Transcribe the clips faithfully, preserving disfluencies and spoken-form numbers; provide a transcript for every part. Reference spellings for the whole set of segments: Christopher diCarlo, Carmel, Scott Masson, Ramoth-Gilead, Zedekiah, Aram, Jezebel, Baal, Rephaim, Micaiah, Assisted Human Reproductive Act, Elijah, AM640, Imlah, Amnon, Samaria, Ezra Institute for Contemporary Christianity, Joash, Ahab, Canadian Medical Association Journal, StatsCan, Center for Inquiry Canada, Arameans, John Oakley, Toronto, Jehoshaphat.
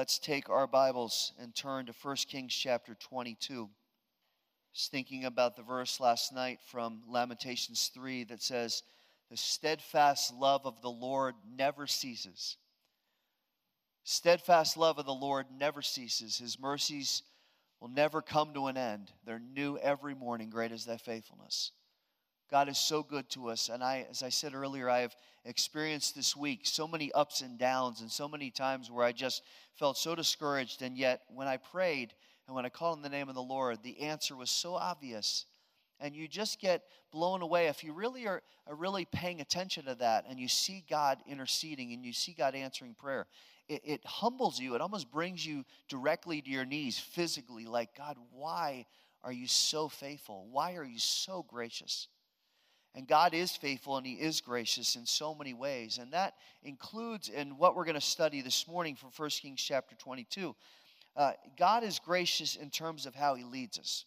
Let's take our Bibles and turn to First Kings chapter twenty-two. I was thinking about the verse last night from Lamentations three that says, "The steadfast love of the Lord never ceases." Steadfast love of the Lord never ceases. His mercies will never come to an end. They're new every morning. Great is thy faithfulness. God is so good to us. And I, as I said earlier, I have experienced this week so many ups and downs and so many times where I just felt so discouraged. And yet when I prayed and when I called on the name of the Lord, the answer was so obvious. And you just get blown away if you really are, are really paying attention to that and you see God interceding and you see God answering prayer. It, it humbles you. It almost brings you directly to your knees physically, like, God, why are you so faithful? Why are you so gracious? And God is faithful and he is gracious in so many ways. And that includes in what we're going to study this morning from First Kings chapter twenty-two. Uh, God is gracious in terms of how he leads us.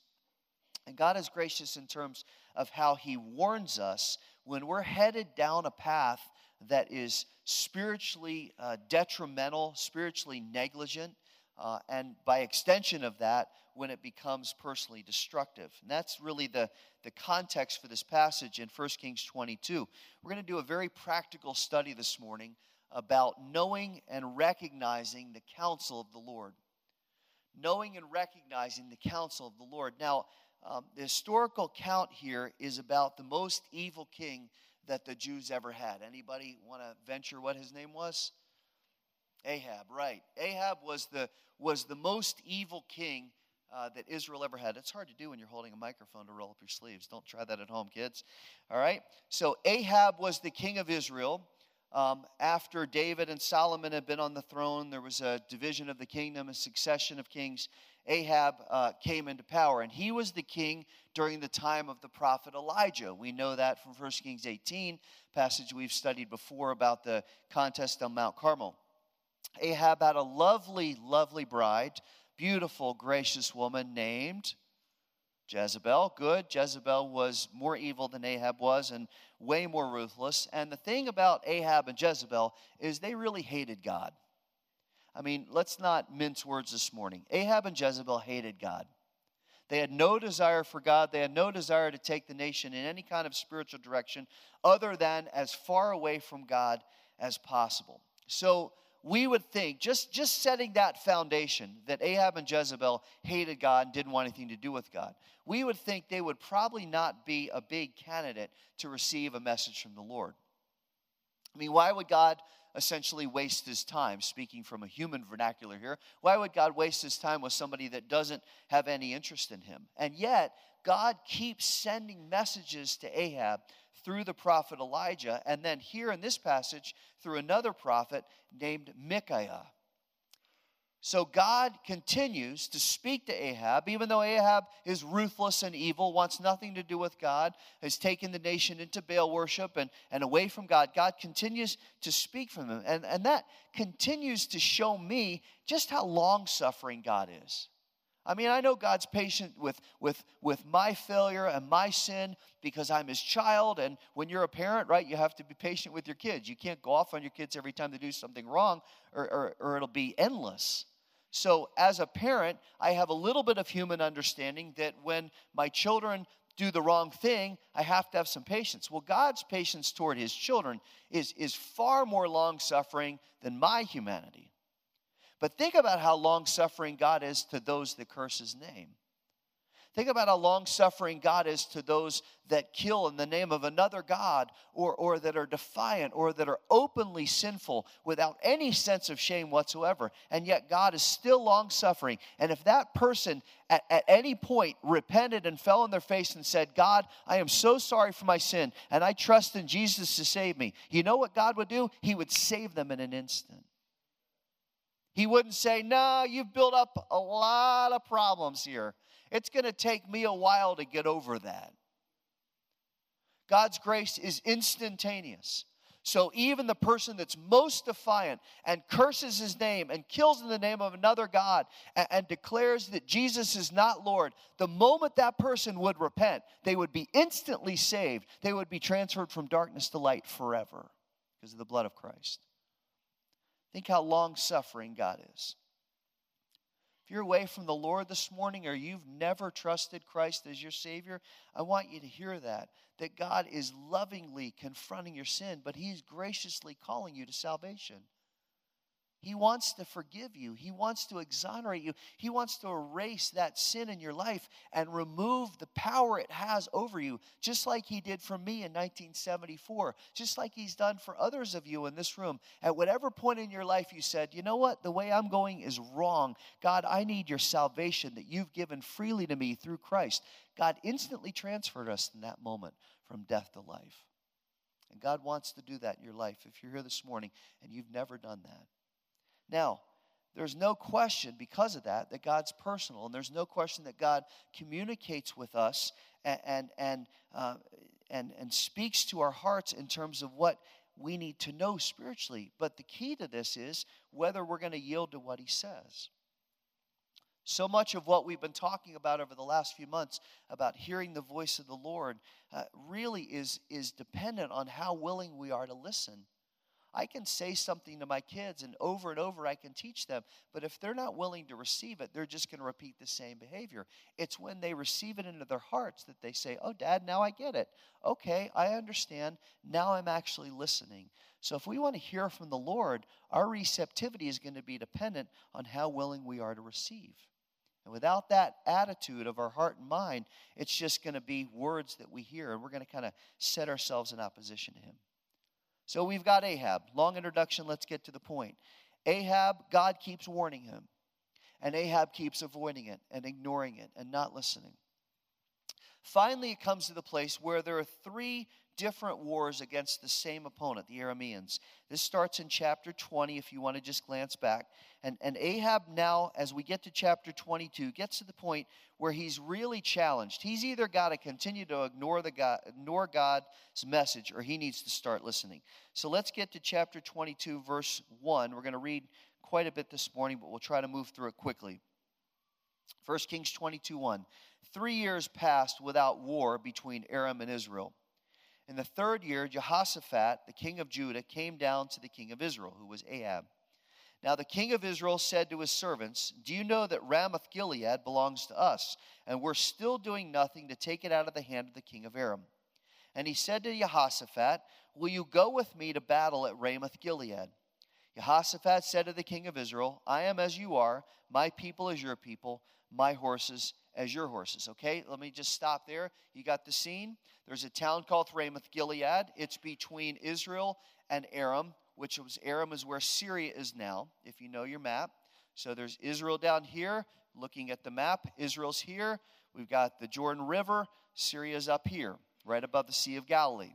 And God is gracious in terms of how he warns us when we're headed down a path that is spiritually uh, detrimental, spiritually negligent, uh, and by extension of that, when it becomes personally destructive. And that's really the, the context for this passage in First Kings twenty-two. We're going to do a very practical study this morning about knowing and recognizing the counsel of the Lord. Knowing and recognizing the counsel of the Lord. Now, um, the historical count here is about the most evil king that the Jews ever had. Anybody want to venture what his name was? Ahab, right. Ahab was the was the most evil king uh, that Israel ever had. It's hard to do when you're holding a microphone to roll up your sleeves. Don't try that at home, kids. All right? So Ahab was the king of Israel. Um, after David and Solomon had been on the throne, there was a division of the kingdom, a succession of kings. Ahab uh, came into power, and he was the king during the time of the prophet Elijah. We know that from First Kings eighteen, passage we've studied before about the contest on Mount Carmel. Ahab had a lovely, lovely bride, beautiful, gracious woman named Jezebel. Good. Jezebel was more evil than Ahab was and way more ruthless. And the thing about Ahab and Jezebel is they really hated God. I mean, let's not mince words this morning. Ahab and Jezebel hated God. They had no desire for God. They had no desire to take the nation in any kind of spiritual direction other than as far away from God as possible. So we would think, just, just setting that foundation, that Ahab and Jezebel hated God and didn't want anything to do with God, we would think they would probably not be a big candidate to receive a message from the Lord. I mean, why would God essentially waste his time, speaking from a human vernacular here? Why would God waste his time with somebody that doesn't have any interest in him? And yet, God keeps sending messages to Ahab through the prophet Elijah, and then here in this passage, through another prophet named Micaiah. So God continues to speak to Ahab, even though Ahab is ruthless and evil, wants nothing to do with God, has taken the nation into Baal worship and, and away from God. God continues to speak from him. And, and that continues to show me just how long-suffering God is. I mean, I know God's patient with, with, with my failure and my sin because I'm his child. And when you're a parent, right, you have to be patient with your kids. You can't go off on your kids every time they do something wrong or, or, or it'll be endless. So as a parent, I have a little bit of human understanding that when my children do the wrong thing, I have to have some patience. Well, God's patience toward his children is, is far more long-suffering than my humanity. But think about how long-suffering God is to those that curse his name. Think about how long-suffering God is to those that kill in the name of another God, or, or that are defiant, or that are openly sinful without any sense of shame whatsoever. And yet God is still long-suffering. And if that person at, at any point repented and fell on their face and said, God, I am so sorry for my sin, and I trust in Jesus to save me, you know what God would do? He would save them in an instant. He wouldn't say, no, you've built up a lot of problems here. It's going to take me a while to get over that. God's grace is instantaneous. So even the person that's most defiant and curses his name and kills in the name of another God and, and declares that Jesus is not Lord, the moment that person would repent, they would be instantly saved. They would be transferred from darkness to light forever because of the blood of Christ. Think how long-suffering God is. If you're away from the Lord this morning or you've never trusted Christ as your Savior, I want you to hear that, that God is lovingly confronting your sin, but he's graciously calling you to salvation. He wants to forgive you. He wants to exonerate you. He wants to erase that sin in your life and remove the power it has over you, just like he did for me in nineteen seventy-four, just like he's done for others of you in this room. At whatever point in your life you said, you know what, the way I'm going is wrong. God, I need your salvation that you've given freely to me through Christ. God instantly transferred us in that moment from death to life. And God wants to do that in your life if you're here this morning and you've never done that. Now, there's no question because of that that God's personal, and there's no question that God communicates with us and and and uh, and, and speaks to our hearts in terms of what we need to know spiritually. But the key to this is whether we're going to yield to what he says. So much of what we've been talking about over the last few months about hearing the voice of the Lord uh, really is is dependent on how willing we are to listen. I can say something to my kids, and over and over I can teach them. But if they're not willing to receive it, they're just going to repeat the same behavior. It's when they receive it into their hearts that they say, oh, Dad, now I get it. Okay, I understand. Now I'm actually listening. So if we want to hear from the Lord, our receptivity is going to be dependent on how willing we are to receive. And without that attitude of our heart and mind, it's just going to be words that we hear, and we're going to kind of set ourselves in opposition to him. So we've got Ahab. Long introduction, let's get to the point. Ahab, God keeps warning him. And Ahab keeps avoiding it and ignoring it and not listening. Finally, it comes to the place where there are three different wars against the same opponent, the Arameans. This starts in chapter twenty, if you want to just glance back. And, and Ahab now, as we get to chapter twenty-two, gets to the point where he's really challenged. He's either got to continue to ignore the God, ignore God's message, or he needs to start listening. So let's get to chapter twenty-two, verse one. We're going to read quite a bit this morning, but we'll try to move through it quickly. First Kings twenty-two, one. Three years passed without war between Aram and Israel. In the third year, Jehoshaphat, the king of Judah, came down to the king of Israel, who was Ahab. Now the king of Israel said to his servants, do you know that Ramoth-Gilead belongs to us, and we're still doing nothing to take it out of the hand of the king of Aram? And he said to Jehoshaphat, will you go with me to battle at Ramoth-Gilead? Jehoshaphat said to the king of Israel, I am as you are, my people as your people, my horses as your horses. Okay, let me just stop there. You got the scene. There's a town called Ramoth-Gilead. It's between Israel and Aram, which was Aram is where Syria is now, if you know your map. So there's Israel down here. Looking at the map, Israel's here. We've got the Jordan River. Syria's up here, right above the Sea of Galilee.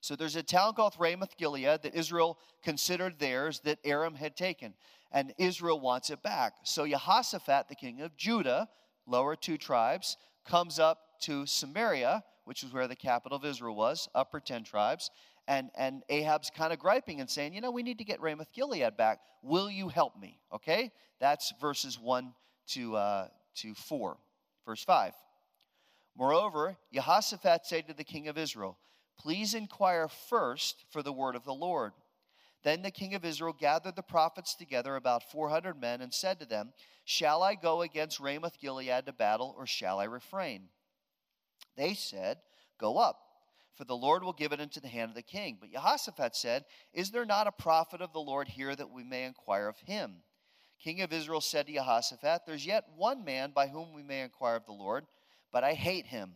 So there's a town called Ramoth-Gilead that Israel considered theirs that Aram had taken, and Israel wants it back. So Jehoshaphat, the king of Judah, lower two tribes, comes up to Samaria, which is where the capital of Israel was, upper ten tribes, and, and Ahab's kind of griping and saying, you know, we need to get Ramoth-Gilead back. Will you help me? Okay, that's verses one to, uh, to four. Verse five, moreover, Jehoshaphat said to the king of Israel, please inquire first for the word of the Lord. Then the king of Israel gathered the prophets together, about four hundred men, and said to them, shall I go against Ramoth-Gilead to battle, or shall I refrain? They said, go up, for the Lord will give it into the hand of the king. But Jehoshaphat said, is there not a prophet of the Lord here that we may inquire of him? King of Israel said to Jehoshaphat, there's yet one man by whom we may inquire of the Lord, but I hate him,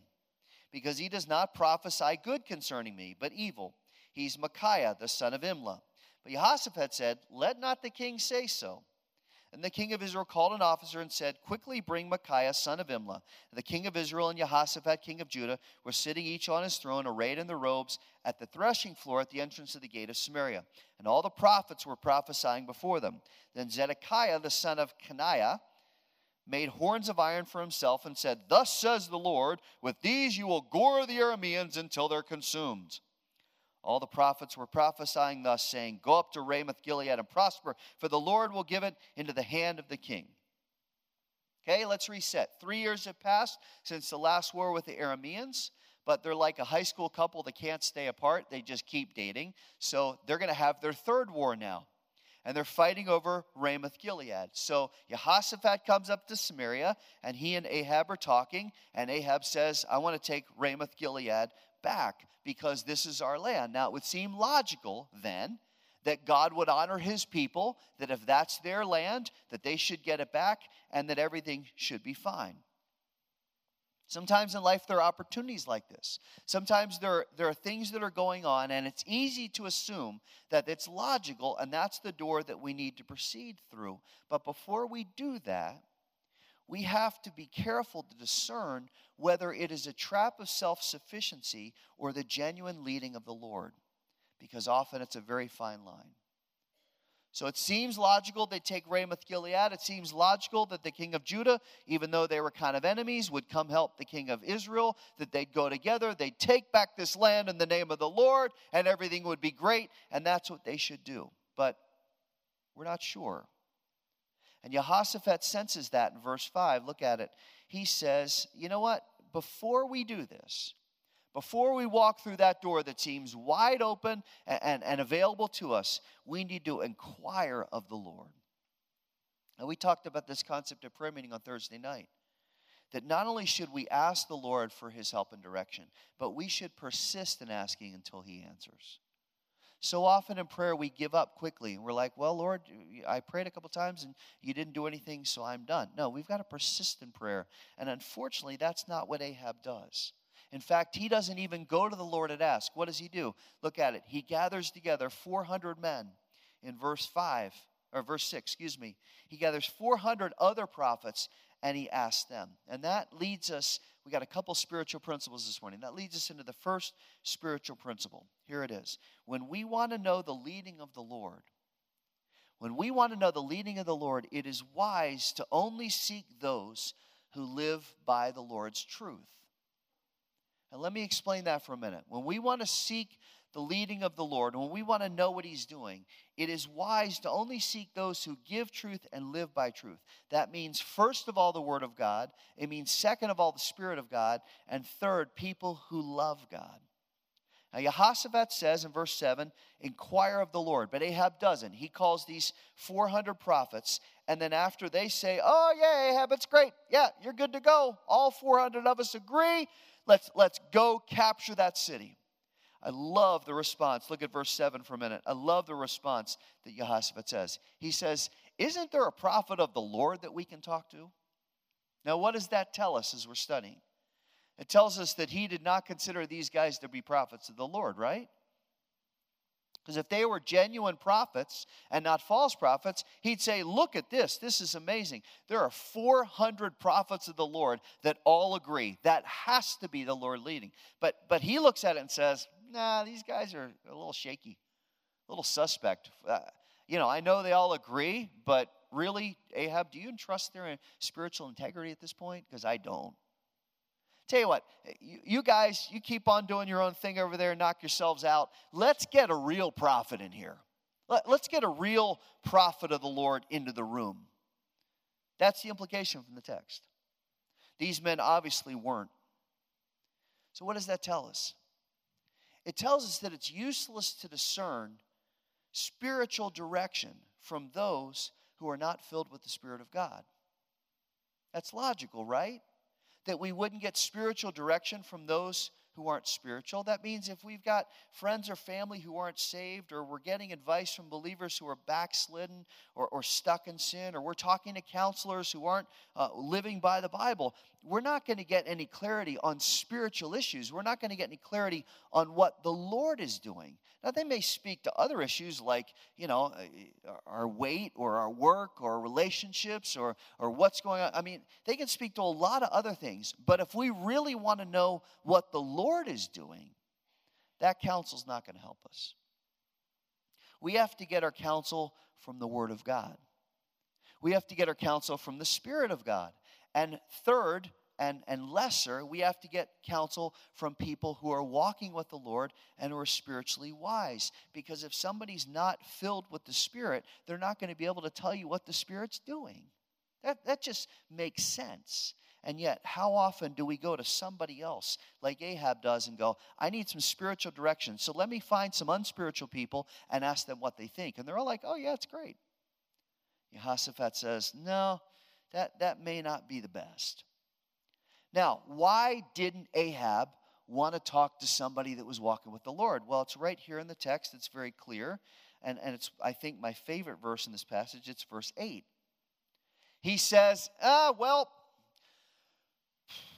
because he does not prophesy good concerning me, but evil. He's Micaiah, the son of Imlah. But Jehoshaphat said, let not the king say so. And the king of Israel called an officer and said, quickly bring Micaiah, son of Imlah. And the king of Israel and Jehoshaphat, king of Judah, were sitting each on his throne, arrayed in their robes, at the threshing floor at the entrance of the gate of Samaria. And all the prophets were prophesying before them. Then Zedekiah, the son of Chenaanah, made horns of iron for himself and said, thus says the Lord, with these you will gore the Arameans until they're consumed. All the prophets were prophesying thus, saying, go up to Ramoth-Gilead and prosper, for the Lord will give it into the hand of the king. Okay, let's reset. Three years have passed since the last war with the Arameans, but they're like a high school couple that can't stay apart. They just keep dating. So they're going to have their third war now. and they're fighting over Ramoth-Gilead. So Jehoshaphat comes up to Samaria, and he and Ahab are talking, and Ahab says, I want to take Ramoth-Gilead back because this is our land. Now, it would seem logical then that God would honor his people, that if that's their land, that they should get it back, and that everything should be fine. Sometimes in life there are opportunities like this. Sometimes there, there are things that are going on, and it's easy to assume that it's logical, and that's the door that we need to proceed through. But before we do that, we have to be careful to discern whether it is a trap of self-sufficiency or the genuine leading of the Lord, because often it's a very fine line. So it seems logical they take Ramoth-Gilead. It seems logical that the king of Judah, even though they were kind of enemies, would come help the king of Israel, that they'd go together, they'd take back this land in the name of the Lord, and everything would be great, and that's what they should do. But we're not sure. And Jehoshaphat senses that in verse five. Look at it. He says, you know what? Before we do this, before we walk through that door that seems wide open and, and, and available to us, we need to inquire of the Lord. And we talked about this concept of prayer meeting on Thursday night, that not only should we ask the Lord for his help and direction, but we should persist in asking until he answers. So often in prayer we give up quickly, and we're like, well, Lord, I prayed a couple times and you didn't do anything, so I'm done. No, we've got to persist in prayer, and unfortunately that's not what Ahab does. In fact, he doesn't even go to the Lord and ask. What does he do? Look at it. He gathers together four hundred men in verse five, or verse six, excuse me. He gathers four hundred other prophets, and he asks them. And that leads us, we got a couple spiritual principles this morning. That leads us into the first spiritual principle. Here it is. When we want to know the leading of the Lord, when we want to know the leading of the Lord, it is wise to only seek those who live by the Lord's truth. And let me explain that for a minute. When we want to seek the leading of the Lord, when we want to know what he's doing, it is wise to only seek those who give truth and live by truth. That means, first of all, the Word of God. It means, second of all, the Spirit of God. And third, people who love God. Now, Jehoshaphat says in verse seven, inquire of the Lord. But Ahab doesn't. He calls these four hundred prophets, and then after they say, oh, yeah, Ahab, it's great. Yeah, you're good to go. All four hundred of us agree. Let's, let's go capture that city. I love the response. Look at verse seven for a minute. I love the response that Jehoshaphat says. He says, isn't there a prophet of the Lord that we can talk to? Now, what does that tell us as we're studying? It tells us that he did not consider these guys to be prophets of the Lord, right? Because if they were genuine prophets and not false prophets, he'd say, look at this. This is amazing. There are four hundred prophets of the Lord that all agree. That has to be the Lord leading. But but he looks at it and says, nah, these guys are a little shaky, a little suspect. Uh, you know, I know they all agree, but really, Ahab, do you trust their spiritual integrity at this point? Because I don't. Tell you what, you guys, you keep on doing your own thing over there and knock yourselves out. Let's get a real prophet in here. Let's get a real prophet of the Lord into the room. That's the implication from the text. These men obviously weren't. So what does that tell us? It tells us that it's useless to discern spiritual direction from those who are not filled with the Spirit of God. That's logical, right? That we wouldn't get spiritual direction from those who aren't spiritual. That means if we've got friends or family who aren't saved, or we're getting advice from believers who are backslidden or, or stuck in sin, or we're talking to counselors who aren't uh, living by the Bible, we're not going to get any clarity on spiritual issues. We're not going to get any clarity on what the Lord is doing. Now, they may speak to other issues like, you know, our weight or our work or relationships or, or what's going on. I mean, they can speak to a lot of other things. But if we really want to know what the Lord is doing, that counsel's not going to help us. We have to get our counsel from the Word of God. We have to get our counsel from the Spirit of God. And third, And, and lesser, we have to get counsel from people who are walking with the Lord and who are spiritually wise. Because if somebody's not filled with the Spirit, they're not going to be able to tell you what the Spirit's doing. That, that just makes sense. And yet, how often do we go to somebody else like Ahab does and go, I need some spiritual direction, so let me find some unspiritual people and ask them what they think. And they're all like, oh, yeah, it's great. Jehoshaphat says, no, that, that may not be the best. Now, why didn't Ahab want to talk to somebody that was walking with the Lord? Well, it's right here in the text. It's very clear. And, and it's, I think, my favorite verse in this passage. It's verse eight. He says, ah, well,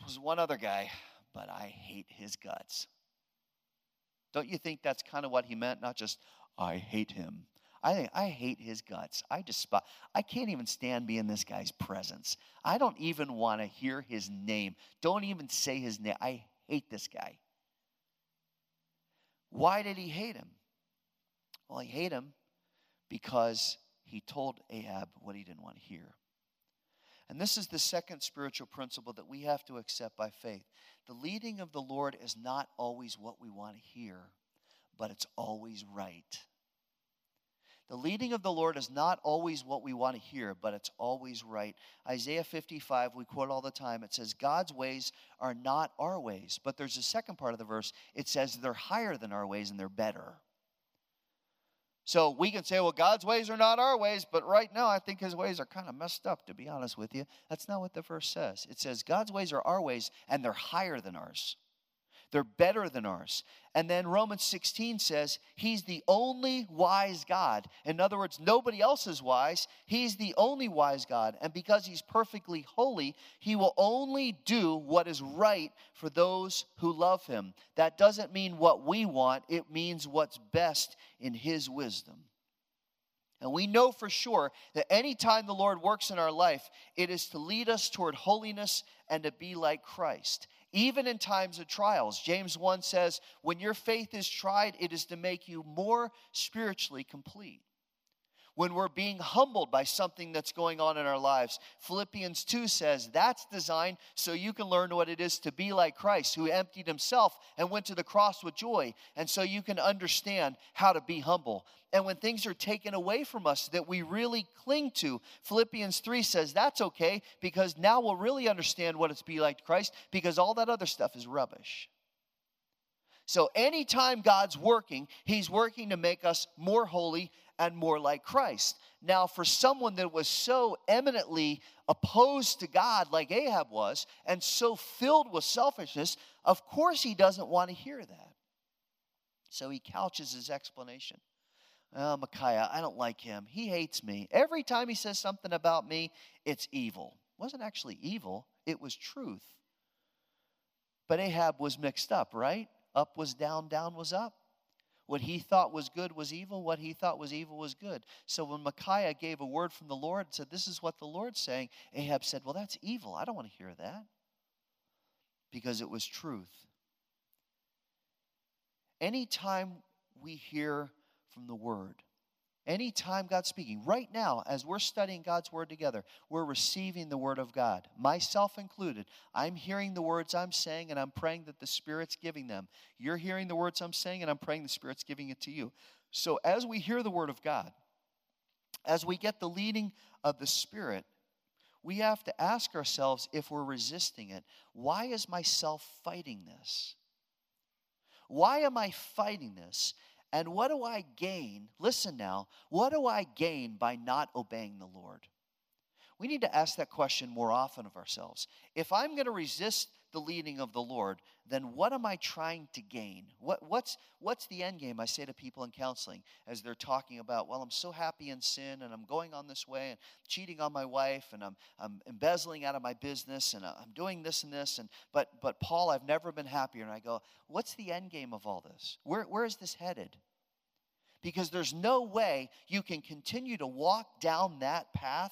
there's one other guy, but I hate his guts. Don't you think that's kind of what he meant? Not just, I hate him. I think, I hate his guts. I despise. I can't even stand being in this guy's presence. I don't even want to hear his name. Don't even say his name. I hate this guy. Why did he hate him? Well, he hated him because he told Ahab what he didn't want to hear. And this is the second spiritual principle that we have to accept by faith. The leading of the Lord is not always what we want to hear, but it's always right. The leading of the Lord is not always what we want to hear, but it's always right. Isaiah fifty-five, we quote all the time. It says, God's ways are not our ways. But there's a second part of the verse. It says they're higher than our ways and they're better. So we can say, well, God's ways are not our ways, but right now I think his ways are kind of messed up, to be honest with you. That's not what the verse says. It says God's ways are our ways and they're higher than ours. They're better than ours. And then Romans sixteen says he's the only wise God. In other words, nobody else is wise. He's the only wise God. And because he's perfectly holy, he will only do what is right for those who love him. That doesn't mean what we want. It means what's best in his wisdom. And we know for sure that any time the Lord works in our life, it is to lead us toward holiness and to be like Christ. Even in times of trials, James one says, when your faith is tried, it is to make you more spiritually complete. When we're being humbled by something that's going on in our lives, Philippians two says that's designed so you can learn what it is to be like Christ, who emptied himself and went to the cross with joy, and so you can understand how to be humble. And when things are taken away from us that we really cling to, Philippians three says that's okay because now we'll really understand what it's to be like Christ because all that other stuff is rubbish. So anytime God's working, he's working to make us more holy and more like Christ. Now, for someone that was so eminently opposed to God like Ahab was and so filled with selfishness, of course he doesn't want to hear that. So he couches his explanation. Oh, Micaiah, I don't like him. He hates me. Every time he says something about me, it's evil. It wasn't actually evil. It was truth. But Ahab was mixed up, right? Up was down, down was up. What he thought was good was evil. What he thought was evil was good. So when Micaiah gave a word from the Lord and said, this is what the Lord's saying, Ahab said, well, that's evil. I don't want to hear that. Because it was truth. Anytime we hear from the Word, anytime God's speaking, right now, as we're studying God's Word together, we're receiving the Word of God, myself included. I'm hearing the words I'm saying, and I'm praying that the Spirit's giving them. You're hearing the words I'm saying, and I'm praying the Spirit's giving it to you. So as we hear the Word of God, as we get the leading of the Spirit, we have to ask ourselves if we're resisting it. Why is myself fighting this? Why am I fighting this? And what do I gain? Listen now. What do I gain by not obeying the Lord? We need to ask that question more often of ourselves. If I'm going to resist the leading of the Lord, then what am I trying to gain? What, what's, what's the end game? I say to people in counseling as they're talking about, well, I'm so happy in sin, and I'm going on this way, and cheating on my wife, and I'm, I'm embezzling out of my business, and I'm doing this and this, and but but Paul, I've never been happier. And I go, what's the end game of all this? Where where is this headed? Because there's no way you can continue to walk down that path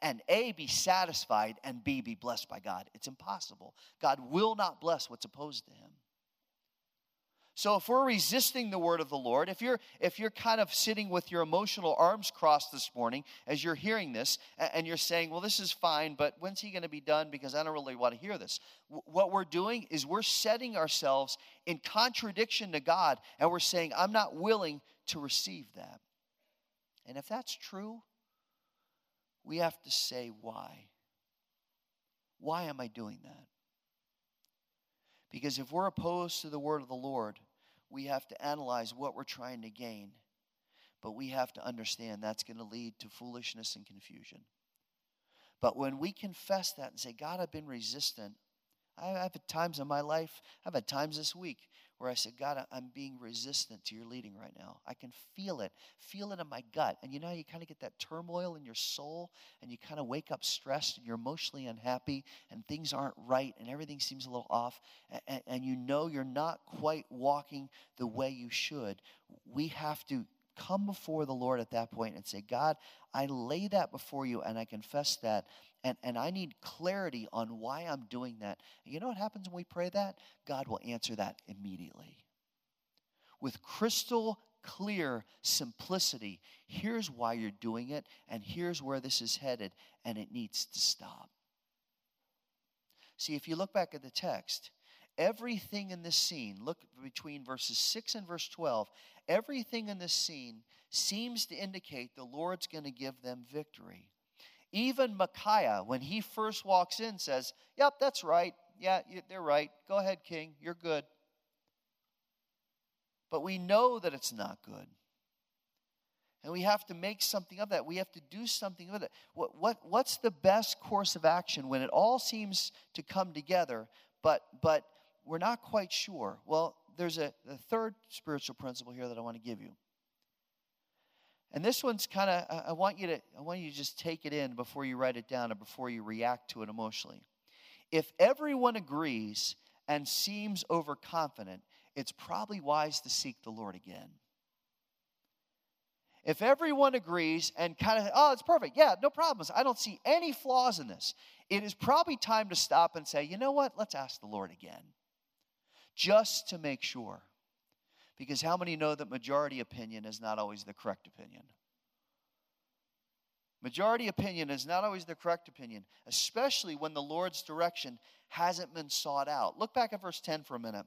and A, be satisfied, and B, be blessed by God. It's impossible. God will not bless what's opposed to him. So if we're resisting the word of the Lord, if you're if you're kind of sitting with your emotional arms crossed this morning as you're hearing this, and you're saying, well, this is fine, but when's he going to be done? Because I don't really want to hear this. What we're doing is we're setting ourselves in contradiction to God, and we're saying, I'm not willing to receive that. And if that's true, we have to say why. Why am I doing that? Because if we're opposed to the word of the Lord, we have to analyze what we're trying to gain. But we have to understand that's going to lead to foolishness and confusion. But when we confess that and say, God, I've been resistant. I've had times in my life, I've had times this week where I said, God, I'm being resistant to your leading right now. I can feel it, feel it in my gut. And you know how you kind of get that turmoil in your soul and you kind of wake up stressed and you're emotionally unhappy and things aren't right and everything seems a little off and, and you know you're not quite walking the way you should. We have to come before the Lord at that point and say, God, I lay that before you and I confess that. And, and I need clarity on why I'm doing that. And you know what happens when we pray that? God will answer that immediately. With crystal clear simplicity, here's why you're doing it, and here's where this is headed, and it needs to stop. See, if you look back at the text, everything in this scene, look between verses six and verse twelve, everything in this scene seems to indicate the Lord's going to give them victory. Even Micaiah, when he first walks in, says, yep, that's right. Yeah, they're right. Go ahead, king. You're good. But we know that it's not good. And we have to make something of that. We have to do something with it. What, what, what's the best course of action when it all seems to come together, but, but we're not quite sure? Well, there's a, a third spiritual principle here that I want to give you. And this one's kind of, I want you to, I want you to just take it in before you write it down and before you react to it emotionally. If everyone agrees and seems overconfident, it's probably wise to seek the Lord again. If everyone agrees and kind of, oh, it's perfect. Yeah, no problems. I don't see any flaws in this. It is probably time to stop and say, you know what? Let's ask the Lord again, just to make sure. Because how many know that majority opinion is not always the correct opinion? Majority opinion is not always the correct opinion, especially when the Lord's direction hasn't been sought out. Look back at verse ten for a minute.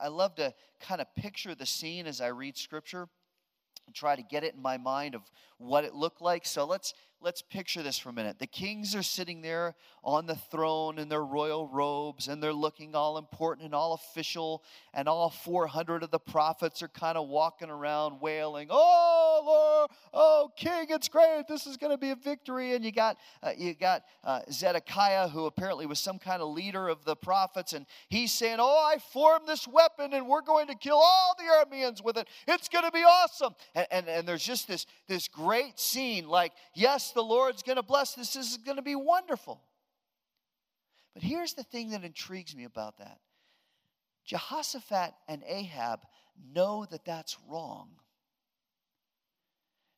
I love to kind of picture the scene as I read Scripture and try to get it in my mind of what it looked like. So let's let's picture this for a minute. The kings are sitting there on the throne in their royal robes, and they're looking all important and all official, and all four hundred of the prophets are kind of walking around wailing, oh, Lord, oh, king, it's great. This is going to be a victory. And you got uh, you got uh, Zedekiah, who apparently was some kind of leader of the prophets, and he's saying, oh, I formed this weapon, and we're going to kill all the Arameans with it. It's going to be awesome. And, and, and there's just this, this great scene, like, yes, the Lord's going to bless this. This is going to be wonderful. But here's the thing that intrigues me about that. Jehoshaphat and Ahab know that that's wrong.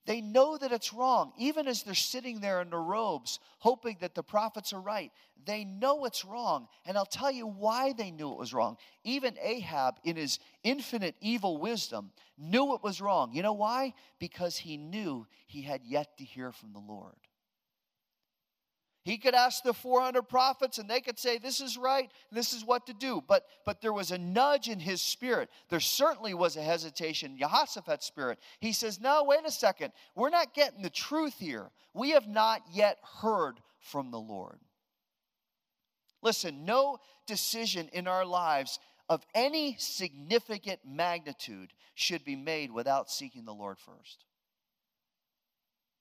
They know that it's wrong. Even as they're sitting there in their robes, hoping that the prophets are right, they know it's wrong. And I'll tell you why they knew it was wrong. Even Ahab, in his infinite evil wisdom, knew it was wrong. You know why? Because he knew he had yet to hear from the Lord. He could ask the four hundred prophets and they could say, this is right, this is what to do. But, but there was a nudge in his spirit. There certainly was a hesitation in Jehoshaphat's spirit. He says, no, wait a second. We're not getting the truth here. We have not yet heard from the Lord. Listen, no decision in our lives of any significant magnitude should be made without seeking the Lord first.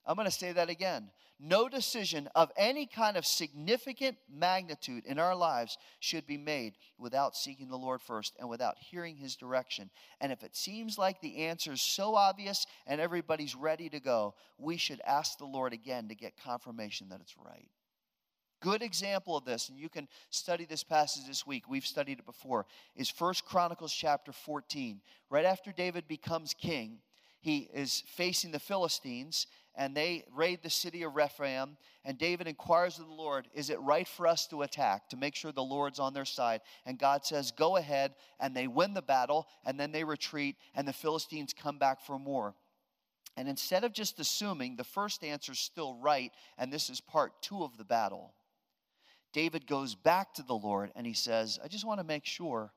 I'm going to say that again. No decision of any kind of significant magnitude in our lives should be made without seeking the Lord first and without hearing his direction. And if it seems like the answer is so obvious and everybody's ready to go, we should ask the Lord again to get confirmation that it's right. Good example of this, and you can study this passage this week. We've studied it before, is First Chronicles chapter fourteen. Right after David becomes king, he is facing the Philistines, and they raid the city of Rephaim, and David inquires of the Lord, is it right for us to attack, to make sure the Lord's on their side? And God says, go ahead, and they win the battle, and then they retreat, and the Philistines come back for more. And instead of just assuming the first answer is still right, and this is part two of the battle, David goes back to the Lord, and he says, I just want to make sure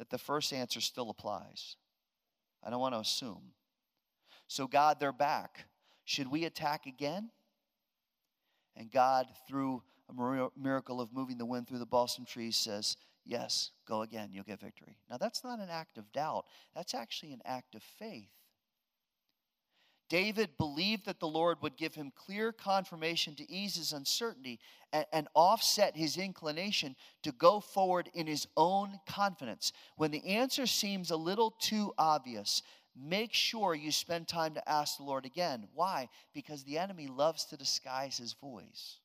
that the first answer still applies. I don't want to assume. So God, they're back. Should we attack again? And God, through a miracle of moving the wind through the balsam trees, says, yes, go again, you'll get victory. Now, that's not an act of doubt. That's actually an act of faith. David believed that the Lord would give him clear confirmation to ease his uncertainty and, and offset his inclination to go forward in his own confidence. When the answer seems a little too obvious, make sure you spend time to ask the Lord again. Why? Because the enemy loves to disguise his voice.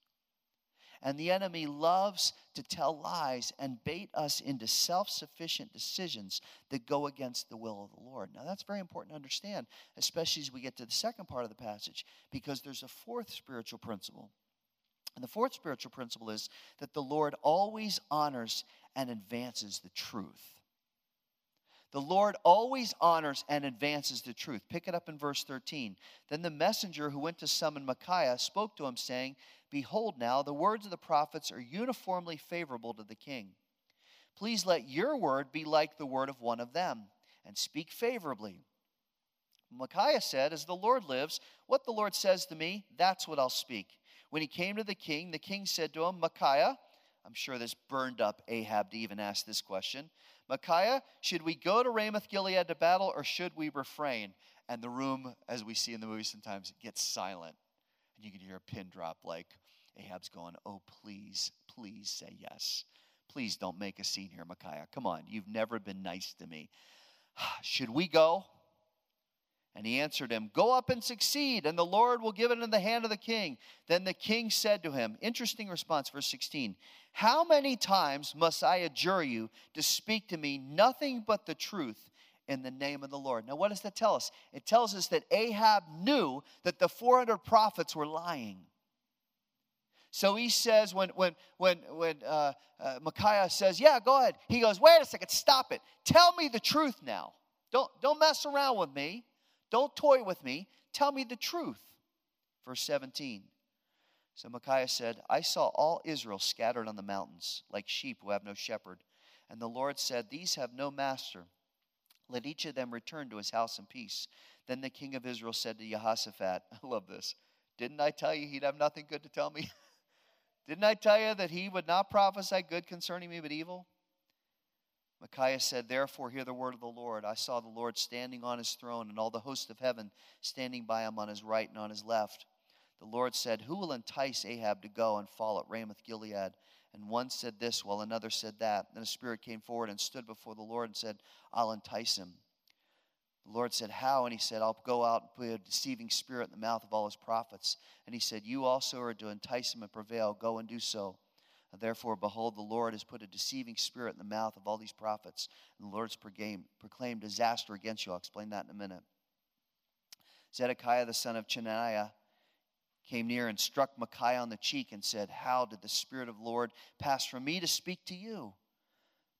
And the enemy loves to tell lies and bait us into self-sufficient decisions that go against the will of the Lord. Now, that's very important to understand, especially as we get to the second part of the passage, because there's a fourth spiritual principle. And the fourth spiritual principle is that the Lord always honors and advances the truth. The Lord always honors and advances the truth. Pick it up in verse thirteen. Then the messenger who went to summon Micaiah spoke to him, saying, behold now, the words of the prophets are uniformly favorable to the king. Please let your word be like the word of one of them, and speak favorably. Micaiah said, as the Lord lives, what the Lord says to me, that's what I'll speak. When he came to the king, the king said to him, Micaiah, I'm sure this burned up Ahab to even ask this question. Micaiah, should we go to Ramoth-Gilead to battle, or should we refrain? And the room, as we see in the movie sometimes, gets silent. And you can hear a pin drop like Ahab's going, oh, please, please say yes. Please don't make a scene here, Micaiah. Come on, you've never been nice to me. Should we go? And he answered him, go up and succeed, and the Lord will give it in the hand of the king. Then the king said to him, interesting response, verse sixteen, how many times must I adjure you to speak to me nothing but the truth in the name of the Lord? Now, what does that tell us? It tells us that Ahab knew that the four hundred prophets were lying. So he says, when when when when uh, uh, Micaiah says, yeah, go ahead. He goes, wait a second, stop it. Tell me the truth now. Don't, don't mess around with me. Don't toy with me. Tell me the truth. Verse seventeen. So Micaiah said, I saw all Israel scattered on the mountains like sheep who have no shepherd. And the Lord said, these have no master. Let each of them return to his house in peace. Then the king of Israel said to Jehoshaphat, I love this. Didn't I tell you he'd have nothing good to tell me? Didn't I tell you that he would not prophesy good concerning me but evil? Micaiah said, therefore hear the word of the Lord. I saw the Lord standing on his throne and all the host of heaven standing by him on his right and on his left. The Lord said, who will entice Ahab to go and fall at Ramoth-Gilead? And one said this while another said that. Then a spirit came forward and stood before the Lord and said, I'll entice him. The Lord said, how? And he said, I'll go out and put a deceiving spirit in the mouth of all his prophets. And he said, you also are to entice him and prevail. Go and do so. Therefore, behold, the Lord has put a deceiving spirit in the mouth of all these prophets. And the Lord has proclaimed disaster against you. I'll explain that in a minute. Zedekiah, the son of Chenaanah, came near and struck Micaiah on the cheek and said, how did the Spirit of the Lord pass from me to speak to you?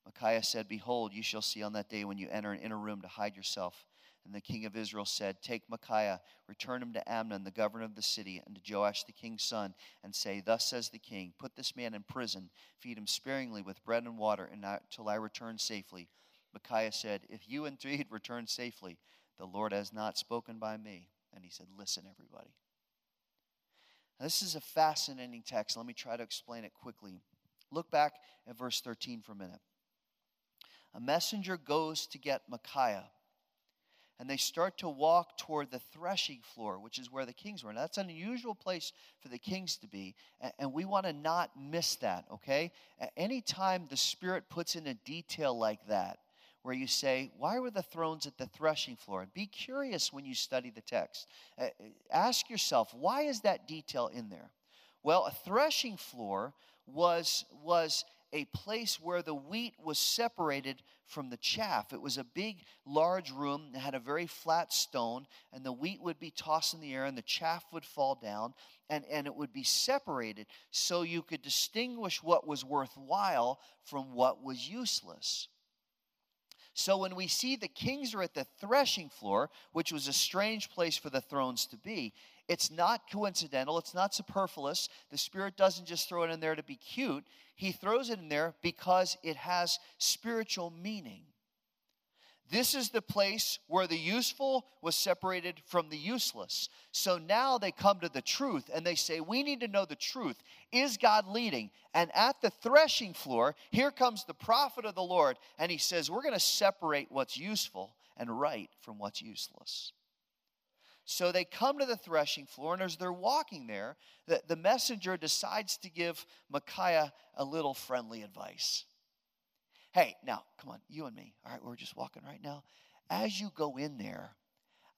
Micaiah said, behold, you shall see on that day when you enter an inner room to hide yourself. And the king of Israel said, take Micaiah, return him to Amnon, the governor of the city, and to Joash, the king's son, and say, thus says the king, put this man in prison, feed him sparingly with bread and water until I return safely. Micaiah said, if you indeed return safely, the Lord has not spoken by me. And he said, listen, everybody. This is a fascinating text. Let me try to explain it quickly. Look back at verse thirteen for a minute. A messenger goes to get Micaiah, and they start to walk toward the threshing floor, which is where the kings were. Now, that's an unusual place for the kings to be, and we want to not miss that, okay? Anytime the Spirit puts in a detail like that, where you say, why were the thrones at the threshing floor? And be curious when you study the text. Uh, ask yourself, why is that detail in there? Well, a threshing floor was, was a place where the wheat was separated from the chaff. It was a big, large room that had a very flat stone, and the wheat would be tossed in the air, and the chaff would fall down, and, and it would be separated so you could distinguish what was worthwhile from what was useless. So when we see the kings are at the threshing floor, which was a strange place for the thrones to be, it's not coincidental. It's not superfluous. The Spirit doesn't just throw it in there to be cute. He throws it in there because it has spiritual meaning. This is the place where the useful was separated from the useless. So now they come to the truth and they say, we need to know the truth. Is God leading? And at the threshing floor, here comes the prophet of the Lord. And he says, we're going to separate what's useful and right from what's useless. So they come to the threshing floor, and as they're walking there, the, the messenger decides to give Micaiah a little friendly advice. Hey, now, come on, you and me. All right, we're just walking right now. As you go in there,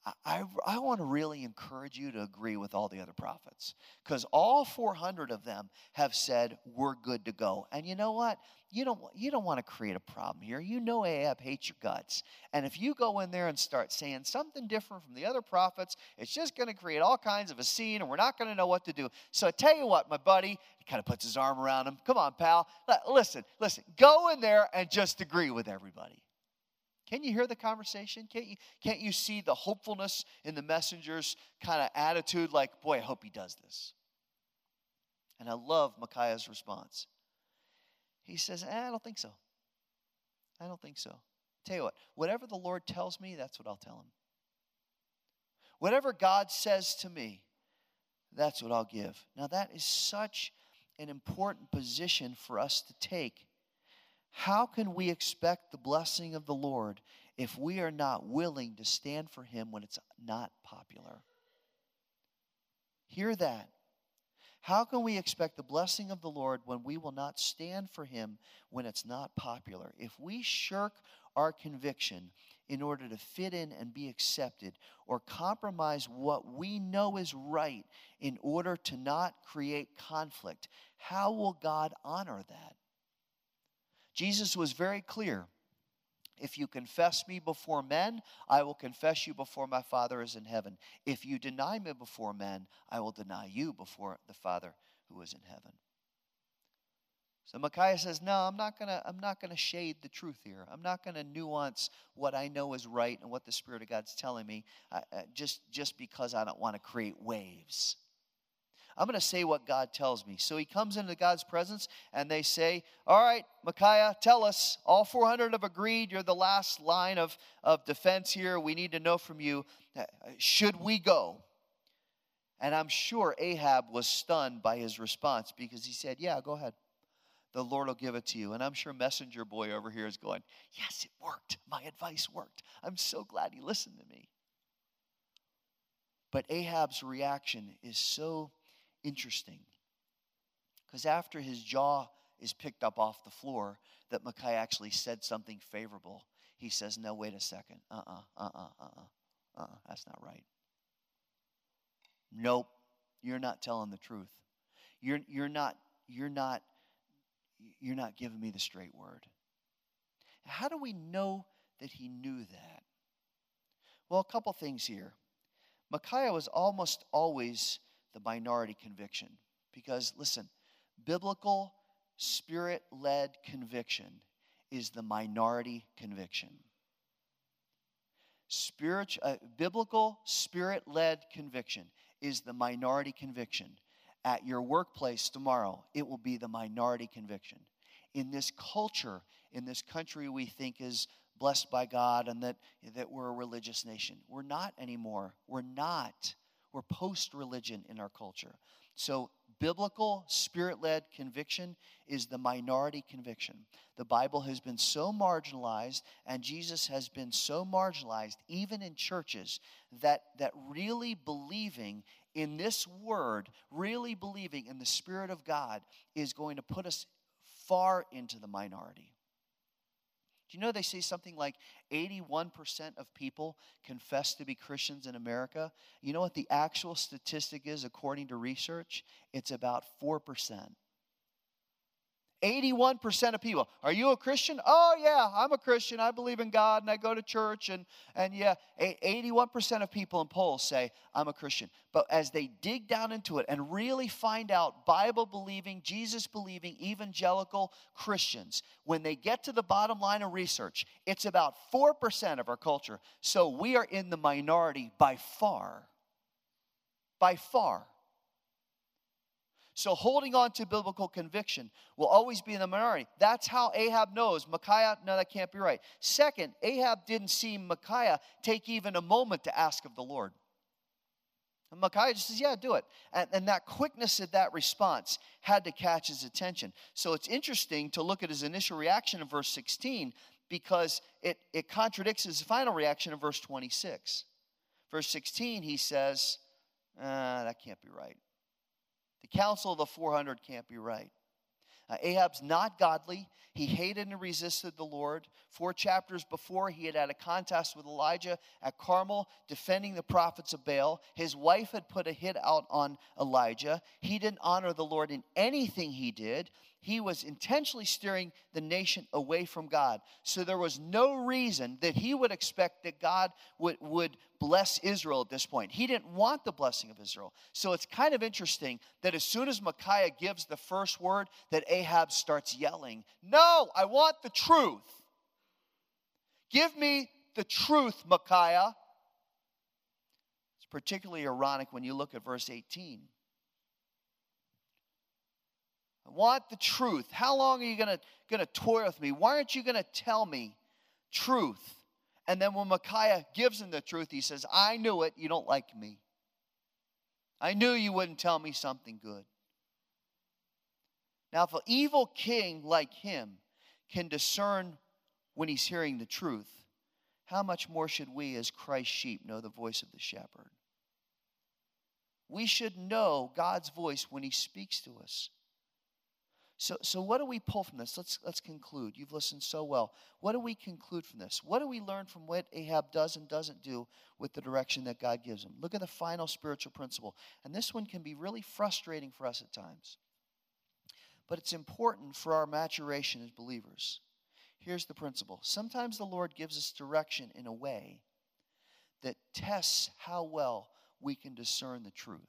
I, I, I want to really encourage you to agree with all the other prophets, because all four hundred of them have said, we're good to go. And you know what? You don't, you don't want to create a problem here. You know Ahab hates your guts. And if you go in there and start saying something different from the other prophets, it's just going to create all kinds of a scene, and we're not going to know what to do. So I tell you what, my buddy, he kind of puts his arm around him. Come on, pal. Listen, listen, go in there and just agree with everybody. Can you hear the conversation? Can't you, can't you see the hopefulness in the messenger's kind of attitude? Like, boy, I hope he does this. And I love Micaiah's response. He says, eh, I don't think so. I don't think so. Tell you what, whatever the Lord tells me, that's what I'll tell him. Whatever God says to me, that's what I'll give. Now, that is such an important position for us to take. How can we expect the blessing of the Lord if we are not willing to stand for him when it's not popular? Hear that. How can we expect the blessing of the Lord when we will not stand for him when it's not popular? If we shirk our conviction in order to fit in and be accepted, or compromise what we know is right in order to not create conflict, how will God honor that? Jesus was very clear. If you confess me before men, I will confess you before my Father is in heaven. If you deny me before men, I will deny you before the Father who is in heaven. So Micaiah says, no, I'm not going to I'm not going to shade the truth here. I'm not going to nuance what I know is right and what the Spirit of God's telling me uh, uh, just, just because I don't want to create waves. I'm going to say what God tells me. So he comes into God's presence, and they say, all right, Micaiah, tell us. All four hundred have agreed. You're the last line of, of defense here. We need to know from you. Should we go? And I'm sure Ahab was stunned by his response, because he said, yeah, go ahead. The Lord will give it to you. And I'm sure messenger boy over here is going, yes, it worked. My advice worked. I'm so glad he listened to me. But Ahab's reaction is so interesting, because after his jaw is picked up off the floor that Micaiah actually said something favorable, he says, no, wait a second. Uh-uh, uh-uh, uh-uh, uh-uh, that's not right. Nope, you're not telling the truth. You're you're not, you're not, you're not giving me the straight word. How do we know that he knew that? Well, a couple things here. Micaiah was almost always the minority conviction. Because, listen, biblical, spirit-led conviction is the minority conviction. Spiritual, uh, biblical, spirit-led conviction is the minority conviction. At your workplace tomorrow, it will be the minority conviction. In this culture, in this country we think is blessed by God and that, that we're a religious nation. We're not anymore. We're not. We're post-religion in our culture. So biblical, spirit-led conviction is the minority conviction. The Bible has been so marginalized, and Jesus has been so marginalized, even in churches, that, that really believing in this word, really believing in the Spirit of God, is going to put us far into the minority. Do you know they say something like eighty-one percent of people confess to be Christians in America? You know what the actual statistic is according to research? It's about four percent. eighty-one percent of people. Are you a Christian? Oh, yeah, I'm a Christian. I believe in God, and I go to church. And, and yeah, eighty-one percent of people in polls say, I'm a Christian. But as they dig down into it and really find out Bible-believing, Jesus-believing, evangelical Christians, when they get to the bottom line of research, it's about four percent of our culture. So we are in the minority by far. By far. So holding on to biblical conviction will always be in the minority. That's how Ahab knows. Micaiah, no, that can't be right. Second, Ahab didn't see Micaiah take even a moment to ask of the Lord. And Micaiah just says, yeah, do it. And, and that quickness of that response had to catch his attention. So it's interesting to look at his initial reaction in verse sixteen, because it, it contradicts his final reaction in verse twenty-six. Verse sixteen, he says, uh, that can't be right. The counsel of the four hundred can't be right. Uh, Ahab's not godly. He hated and resisted the Lord. Four chapters before, he had had a contest with Elijah at Carmel, defending the prophets of Baal. His wife had put a hit out on Elijah. He didn't honor the Lord in anything he did. He was intentionally steering the nation away from God. So there was no reason that he would expect that God would, would bless Israel at this point. He didn't want the blessing of Israel. So it's kind of interesting that as soon as Micaiah gives the first word, that Ahab starts yelling, no, I want the truth. Give me the truth, Micaiah. It's particularly ironic when you look at verse eighteen. I want the truth. How long are you going to toy with me? Why aren't you going to tell me truth? And then when Micaiah gives him the truth, he says, I knew it. You don't like me. I knew you wouldn't tell me something good. Now, if an evil king like him can discern when he's hearing the truth, how much more should we as Christ's sheep know the voice of the shepherd? We should know God's voice when he speaks to us. So, so what do we pull from this? Let's, let's conclude. You've listened so well. What do we conclude from this? What do we learn from what Ahab does and doesn't do with the direction that God gives him? Look at the final spiritual principle. And this one can be really frustrating for us at times. But it's important for our maturation as believers. Here's the principle. Sometimes the Lord gives us direction in a way that tests how well we can discern the truth.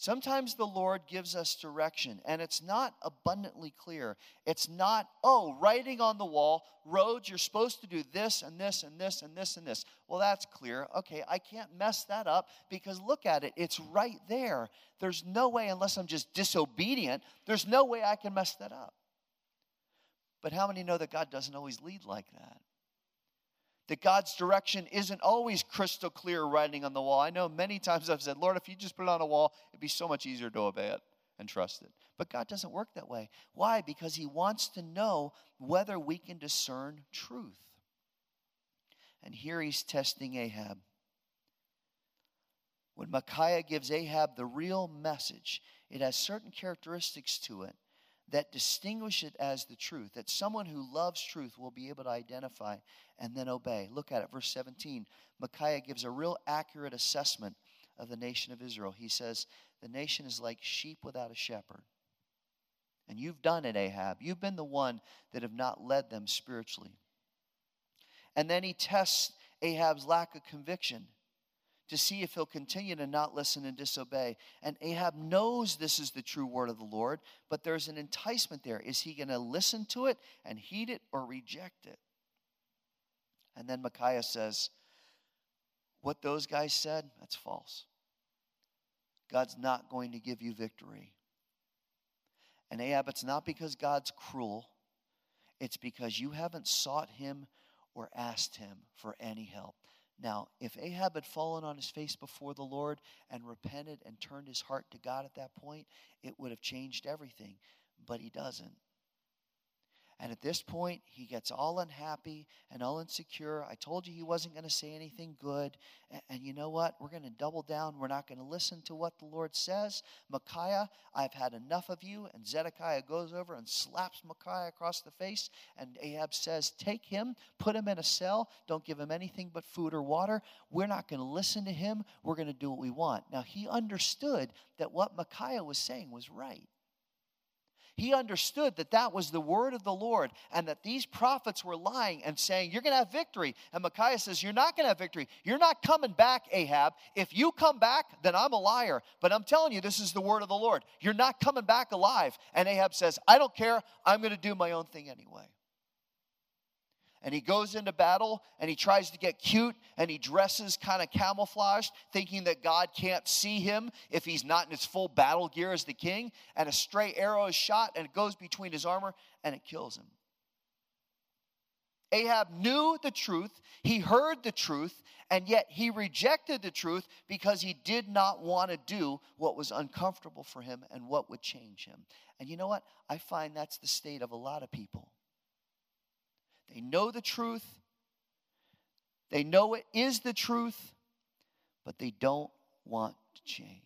Sometimes the Lord gives us direction, and it's not abundantly clear. It's not, oh, writing on the wall, roads, you're supposed to do this and this and this and this and this. Well, that's clear. Okay, I can't mess that up because look at it. It's right there. There's no way, unless I'm just disobedient, there's no way I can mess that up. But how many know that God doesn't always lead like that? That God's direction isn't always crystal clear writing on the wall. I know many times I've said, Lord, if you just put it on a wall, it'd be so much easier to obey it and trust it. But God doesn't work that way. Why? Because he wants to know whether we can discern truth. And here he's testing Ahab. When Micaiah gives Ahab the real message, it has certain characteristics to it that distinguish it as the truth, that someone who loves truth will be able to identify and then obey. Look at it, verse seventeen. Micaiah gives a real accurate assessment of the nation of Israel. He says, the nation is like sheep without a shepherd. And you've done it, Ahab. You've been the one that have not led them spiritually. And then he tests Ahab's lack of conviction to see if he'll continue to not listen and disobey. And Ahab knows this is the true word of the Lord, but there's an enticement there. Is he going to listen to it and heed it or reject it? And then Micaiah says, what those guys said, that's false. God's not going to give you victory. And Ahab, it's not because God's cruel. It's because you haven't sought him or asked him for any help. Now, if Ahab had fallen on his face before the Lord and repented and turned his heart to God at that point, it would have changed everything, but he doesn't. And at this point, he gets all unhappy and all insecure. I told you he wasn't going to say anything good. And you know what? We're going to double down. We're not going to listen to what the Lord says. Micaiah, I've had enough of you. And Zedekiah goes over and slaps Micaiah across the face. And Ahab says, take him, put him in a cell. Don't give him anything but food or water. We're not going to listen to him. We're going to do what we want. Now, he understood that what Micaiah was saying was right. He understood that that was the word of the Lord and that these prophets were lying and saying, you're going to have victory. And Micaiah says, you're not going to have victory. You're not coming back, Ahab. If you come back, then I'm a liar. But I'm telling you, this is the word of the Lord. You're not coming back alive. And Ahab says, I don't care. I'm going to do my own thing anyway. And he goes into battle, and he tries to get cute, and he dresses kind of camouflaged, thinking that God can't see him if he's not in his full battle gear as the king. And a stray arrow is shot, and it goes between his armor, and it kills him. Ahab knew the truth, he heard the truth, and yet he rejected the truth because he did not want to do what was uncomfortable for him and what would change him. And you know what? I find that's the state of a lot of people. They know the truth, they know it is the truth, but they don't want to change.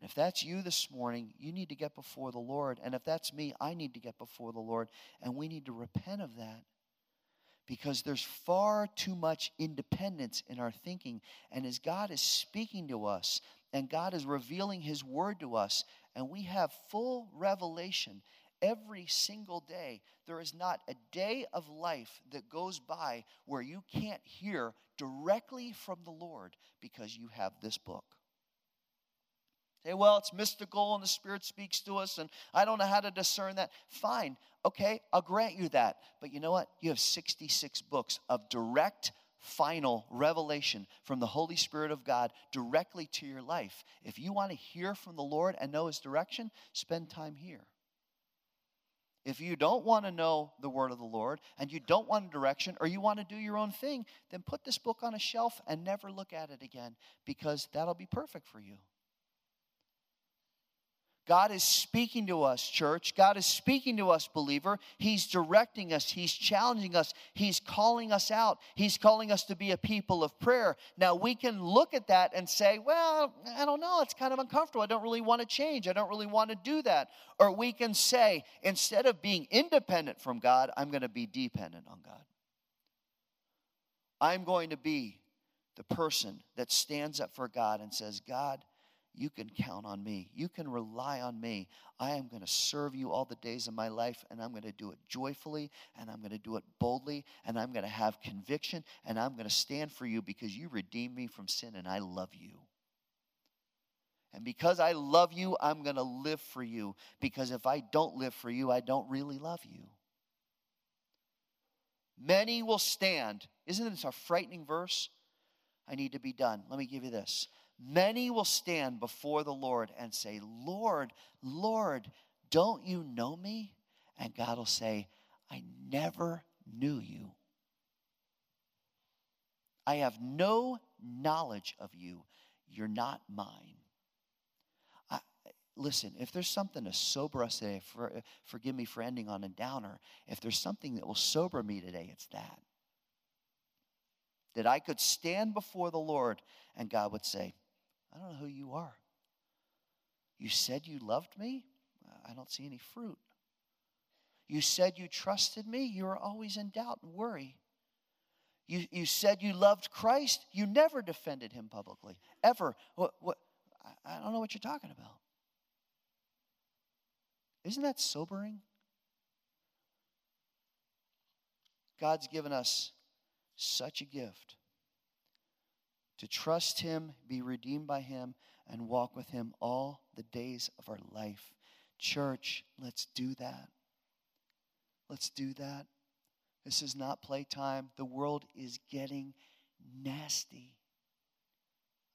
And if that's you this morning, you need to get before the Lord. And if that's me, I need to get before the Lord. And we need to repent of that, because there's far too much independence in our thinking. And as God is speaking to us and God is revealing his word to us, and we have full revelation every single day, there is not a day of life that goes by where you can't hear directly from the Lord because you have this book. Say, well, it's mystical and the Spirit speaks to us and I don't know how to discern that. Fine. Okay, I'll grant you that. But you know what? You have sixty-six books of direct, final revelation from the Holy Spirit of God directly to your life. If you want to hear from the Lord and know his direction, spend time here. If you don't want to know the word of the Lord and you don't want direction or you want to do your own thing, then put this book on a shelf and never look at it again, because that'll be perfect for you. God is speaking to us, church. God is speaking to us, believer. He's directing us. He's challenging us. He's calling us out. He's calling us to be a people of prayer. Now, we can look at that and say, well, I don't know. It's kind of uncomfortable. I don't really want to change. I don't really want to do that. Or we can say, instead of being independent from God, I'm going to be dependent on God. I'm going to be the person that stands up for God and says, God, you can count on me. You can rely on me. I am going to serve you all the days of my life, and I'm going to do it joyfully, and I'm going to do it boldly, and I'm going to have conviction, and I'm going to stand for you because you redeemed me from sin, and I love you. And because I love you, I'm going to live for you, because if I don't live for you, I don't really love you. Many will stand. Isn't this a frightening verse? I need to be done. Let me give you this. Many will stand before the Lord and say, Lord, Lord, don't you know me? And God will say, I never knew you. I have no knowledge of you. You're not mine. I, listen, if there's something to sober us today, for, forgive me for ending on a downer. If there's something that will sober me today, it's that. That I could stand before the Lord and God would say, I don't know who you are. You said you loved me. I don't see any fruit. You said you trusted me. You were always in doubt and worry. You, you said you loved Christ. You never defended him publicly, ever. What, what, I don't know what you're talking about. Isn't that sobering? God's given us such a gift to trust him, be redeemed by him, and walk with him all the days of our life. Church, let's do that. Let's do that. This is not playtime. The world is getting nasty.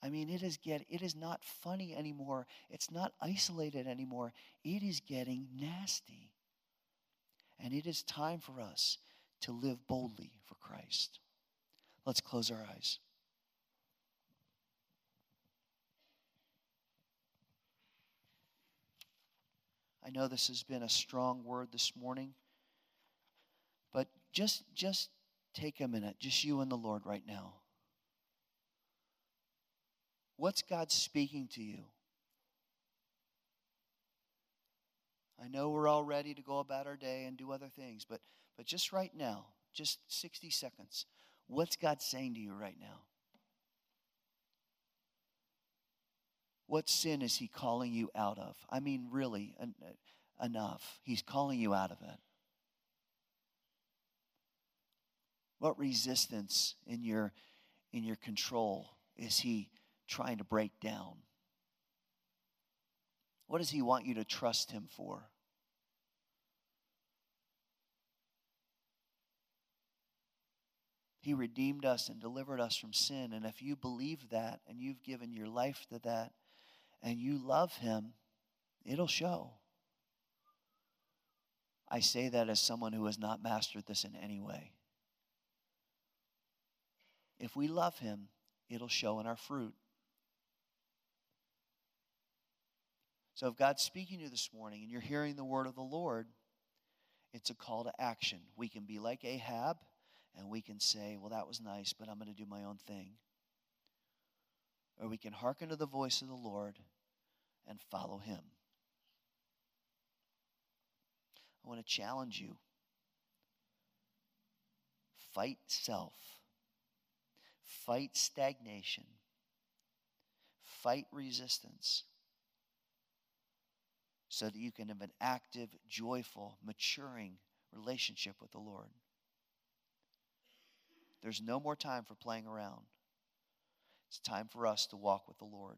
I mean, it is get it is not funny anymore. It's not isolated anymore. It is getting nasty. And it is time for us to live boldly for Christ. Let's close our eyes. I know this has been a strong word this morning, but just, just take a minute, just you and the Lord right now. What's God speaking to you? I know we're all ready to go about our day and do other things, but, but just right now, just sixty seconds, what's God saying to you right now? What sin is he calling you out of? I mean, really, en- enough. He's calling you out of it. What resistance in your, in your control is he trying to break down? What does he want you to trust him for? He redeemed us and delivered us from sin. And if you believe that and you've given your life to that and you love him, it'll show. I say that as someone who has not mastered this in any way. If we love him, it'll show in our fruit. So if God's speaking to you this morning and you're hearing the word of the Lord, it's a call to action. We can be like Ahab and we can say, well, that was nice, but I'm going to do my own thing. Or we can hearken to the voice of the Lord and follow him. I want to challenge you. Fight self. Fight stagnation. Fight resistance. So that you can have an active, joyful, maturing relationship with the Lord. There's no more time for playing around. It's time for us to walk with the Lord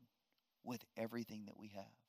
with everything that we have.